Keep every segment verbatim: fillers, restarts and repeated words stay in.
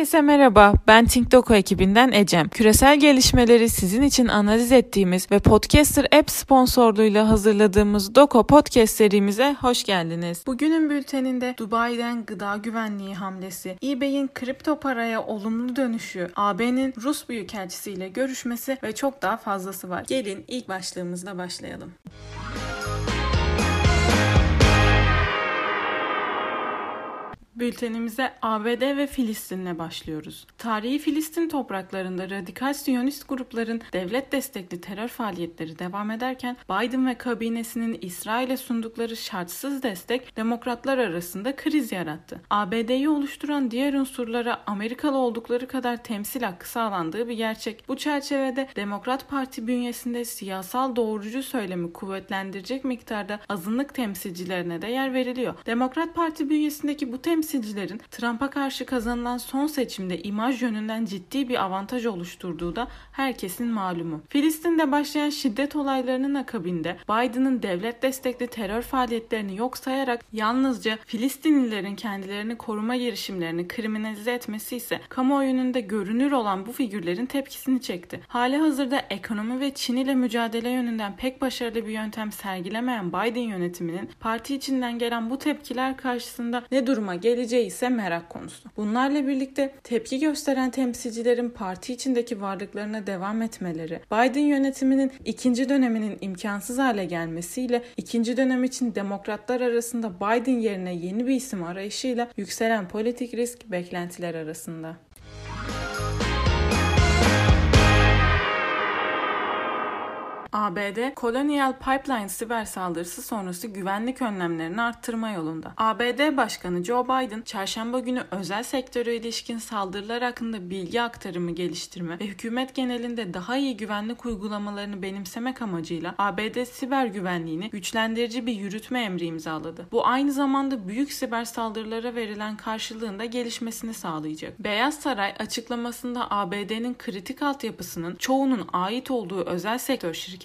Herkese merhaba, ben ThinkDoko ekibinden Ecem. Küresel gelişmeleri sizin için analiz ettiğimiz ve Podcaster App sponsorluğuyla hazırladığımız Doko Podcast serimize hoş geldiniz. Bugünün bülteninde Dubai'den gıda güvenliği hamlesi, eBay'in kripto paraya olumlu dönüşü, A B'nin Rus büyükelçisiyle görüşmesi ve çok daha fazlası var. Gelin ilk başlığımızla başlayalım. Bültenimize A B D ve Filistin'le başlıyoruz. Tarihi Filistin topraklarında radikal Siyonist grupların devlet destekli terör faaliyetleri devam ederken Biden ve kabinesinin İsrail'e sundukları şartsız destek demokratlar arasında kriz yarattı. A B D'yi oluşturan diğer unsurlara Amerikalı oldukları kadar temsil hakkı sağlandığı bir gerçek. Bu çerçevede Demokrat Parti bünyesinde siyasal doğrucu söylemi kuvvetlendirecek miktarda azınlık temsilcilerine de yer veriliyor. Demokrat Parti bünyesindeki bu temsilciler Temsilcilerin Trump'a karşı kazanılan son seçimde imaj yönünden ciddi bir avantaj oluşturduğu da herkesin malumu. Filistin'de başlayan şiddet olaylarının akabinde Biden'ın devlet destekli terör faaliyetlerini yok sayarak yalnızca Filistinlilerin kendilerini koruma girişimlerini kriminalize etmesi ise kamuoyunun da görünür olan bu figürlerin tepkisini çekti. Halihazırda ekonomi ve Çin ile mücadele yönünden pek başarılı bir yöntem sergilemeyen Biden yönetiminin parti içinden gelen bu tepkiler karşısında ne duruma geldiğini geleceği ise merak konusu. Bunlarla birlikte tepki gösteren temsilcilerin parti içindeki varlıklarına devam etmeleri, Biden yönetiminin ikinci döneminin imkansız hale gelmesiyle ikinci dönem için demokratlar arasında Biden yerine yeni bir isim arayışıyla yükselen politik risk beklentiler arasında. A B D, Colonial Pipeline siber saldırısı sonrası güvenlik önlemlerini arttırma yolunda. A B D Başkanı Joe Biden, çarşamba günü özel sektöre ilişkin saldırılar hakkında bilgi aktarımı geliştirme ve hükümet genelinde daha iyi güvenlik uygulamalarını benimsemek amacıyla A B D siber güvenliğini güçlendirici bir yürütme emri imzaladı. Bu aynı zamanda büyük siber saldırılara verilen karşılığın da gelişmesini sağlayacak. Beyaz Saray açıklamasında A B D'nin kritik altyapısının çoğunun ait olduğu özel sektör şirketleri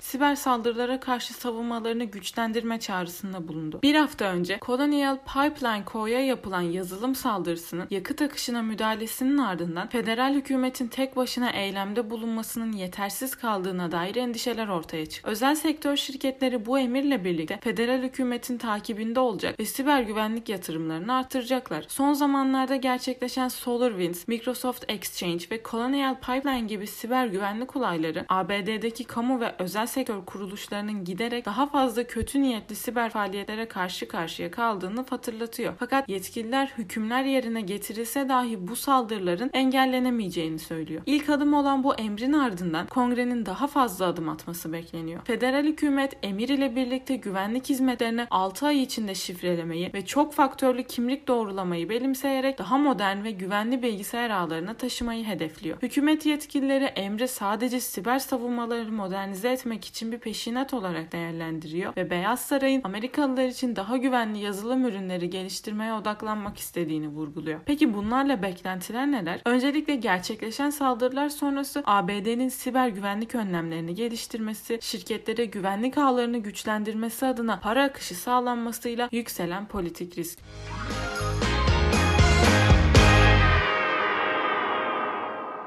siber saldırılara karşı savunmalarını güçlendirme çağrısında bulundu. Bir hafta önce Colonial Pipeline Co.'ya yapılan yazılım saldırısının yakıt akışına müdahalesinin ardından federal hükümetin tek başına eylemde bulunmasının yetersiz kaldığına dair endişeler ortaya çıktı. Özel sektör şirketleri bu emirle birlikte federal hükümetin takibinde olacak ve siber güvenlik yatırımlarını artıracaklar. Son zamanlarda gerçekleşen SolarWinds, Microsoft Exchange ve Colonial Pipeline gibi siber güvenlik olayları A B D'deki kamu ve özel sektör kuruluşlarının giderek daha fazla kötü niyetli siber faaliyetlere karşı karşıya kaldığını hatırlatıyor. Fakat yetkililer hükümler yerine getirilse dahi bu saldırıların engellenemeyeceğini söylüyor. İlk adım olan bu emrin ardından kongrenin daha fazla adım atması bekleniyor. Federal hükümet emir ile birlikte güvenlik hizmetlerine altı ay içinde şifrelemeyi ve çok faktörlü kimlik doğrulamayı benimseyerek daha modern ve güvenli bilgisayar ağlarına taşımayı hedefliyor. Hükümet yetkilileri emri sadece siber savunmaları modern etmek için bir peşinat olarak değerlendiriyor ve Beyaz Saray'ın Amerikalılar için daha güvenli yazılım ürünleri geliştirmeye odaklanmak istediğini vurguluyor. Peki bunlarla beklentiler neler? Öncelikle gerçekleşen saldırılar sonrası A B D'nin siber güvenlik önlemlerini geliştirmesi, şirketlere güvenlik ağlarını güçlendirmesi adına para akışı sağlanmasıyla yükselen politik risk.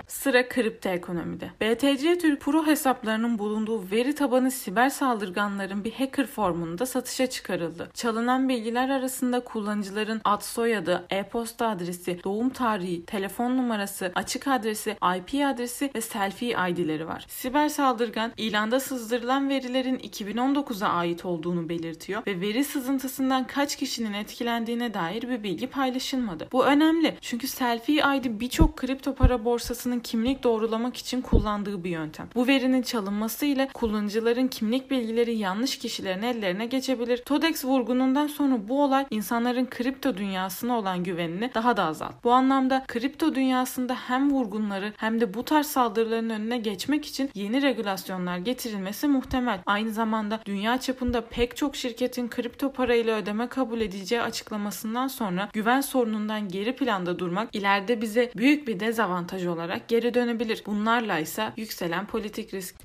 Sıra kripto ekonomide. B T C Türk Pro hesaplarının bulunduğu veri tabanı siber saldırganların bir hacker formunda satışa çıkarıldı. Çalınan bilgiler arasında kullanıcıların ad soyadı, e-posta adresi, doğum tarihi, telefon numarası, açık adresi, I P adresi ve selfie I D'leri var. Siber saldırgan ilanda sızdırılan verilerin iki bin on dokuza ait olduğunu belirtiyor ve veri sızıntısından kaç kişinin etkilendiğine dair bir bilgi paylaşılmadı. Bu önemli çünkü selfie I D birçok kripto para borsasının kimlik doğrulamak için kullandığı bir yöntem. Bu verinin çalınması ile kullanıcıların kimlik bilgileri yanlış kişilerin ellerine geçebilir. Todex vurgunundan sonra bu olay insanların kripto dünyasına olan güvenini daha da azalttı. Bu anlamda kripto dünyasında hem vurgunları hem de bu tarz saldırıların önüne geçmek için yeni regülasyonlar getirilmesi muhtemel. Aynı zamanda dünya çapında pek çok şirketin kripto parayla ödeme kabul edeceği açıklamasından sonra güven sorunundan geri planda durmak ileride bize büyük bir dezavantaj olarak geri dönebilir. Bunlarla ise yükselen politik risk.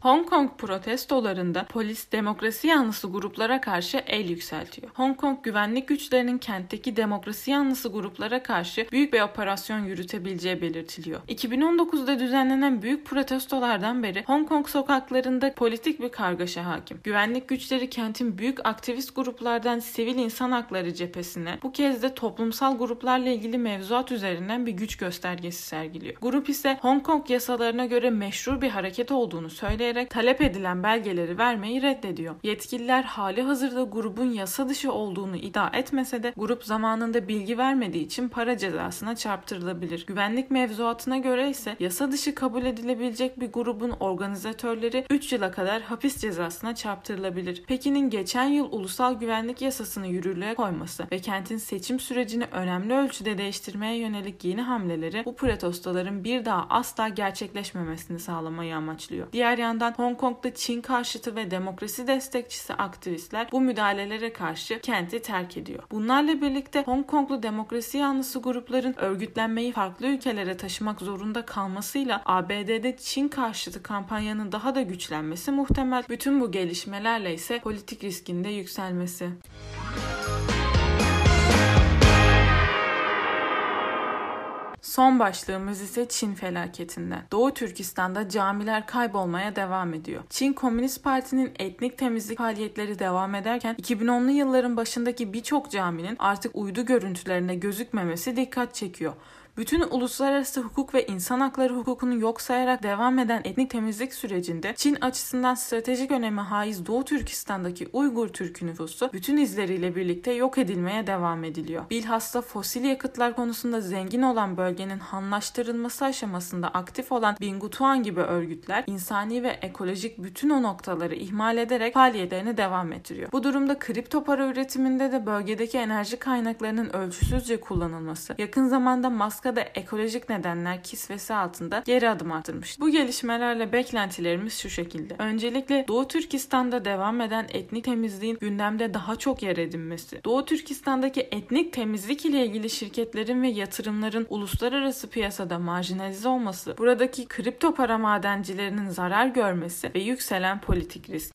Hong Kong protestolarında polis demokrasi yanlısı gruplara karşı el yükseltiyor. Hong Kong güvenlik güçlerinin kentteki demokrasi yanlısı gruplara karşı büyük bir operasyon yürütebileceği belirtiliyor. iki bin on dokuzda düzenlenen büyük protestolardan beri Hong Kong sokaklarında politik bir kargaşa hakim. Güvenlik güçleri kentin büyük aktivist gruplardan sivil insan hakları cephesine, bu kez de toplumsal gruplarla ilgili mevzuat üzerinden bir güç göstergesi sergiliyor. Grup ise Hong Kong yasalarına göre meşru bir hareket olduğunu söyleyerek talep edilen belgeleri vermeyi reddediyor. Yetkililer hali hazırda grubun yasa dışı olduğunu iddia etmese de grup zamanında bilgi vermediği için para cezasına çarptırılabilir. Güvenlik mevzuatına göre ise yasa dışı kabul edilebilecek bir grubun organizatörleri üç yıla kadar hapis cezasına çarptırılabilir. Pekin'in geçen yıl ulusal güvenlik yasasını yürürlüğe koyması ve kentin seçim sürecini önemli ölçüde değiştirmeye yönelik yeni hamleleri bu protestoların bir daha asla gerçekleşmemesini sağlamayı amaçlıyor. Diğer yandan Hong Kong'da Çin karşıtı ve demokrasi destekçisi aktivistler bu müdahalelere karşı kenti terk ediyor. Bunlarla birlikte Hong Konglu demokrasi yanlısı grupların örgütlenmeyi farklı ülkelere taşımak zorunda kalmasıyla A B D'de Çin karşıtı kampanyanın daha da güçlenmesi muhtemel. Bütün bu gelişmelerle ise politik riskin de yükselmesi. Son başlığımız ise Çin felaketinden. Doğu Türkistan'da camiler kaybolmaya devam ediyor. Çin Komünist Parti'nin etnik temizlik faaliyetleri devam ederken iki bin onlu yılların başındaki birçok caminin artık uydu görüntülerinde gözükmemesi dikkat çekiyor. Bütün uluslararası hukuk ve insan hakları hukukunu yok sayarak devam eden etnik temizlik sürecinde Çin açısından stratejik öneme haiz Doğu Türkistan'daki Uygur Türk nüfusu bütün izleriyle birlikte yok edilmeye devam ediliyor. Bilhassa fosil yakıtlar konusunda zengin olan bölgenin hanlaştırılması aşamasında aktif olan Bingutuan gibi örgütler insani ve ekolojik bütün o noktaları ihmal ederek faaliyetlerini devam ettiriyor. Bu durumda kripto para üretiminde de bölgedeki enerji kaynaklarının ölçüsüzce kullanılması, yakın zamanda maske da ekolojik nedenler kisvesi altında geri adım artırmış. Bu gelişmelerle beklentilerimiz şu şekilde. Öncelikle Doğu Türkistan'da devam eden etnik temizliğin gündemde daha çok yer edinmesi, Doğu Türkistan'daki etnik temizlik ile ilgili şirketlerin ve yatırımların uluslararası piyasada marjinalize olması, buradaki kripto para madencilerinin zarar görmesi ve yükselen politik risk.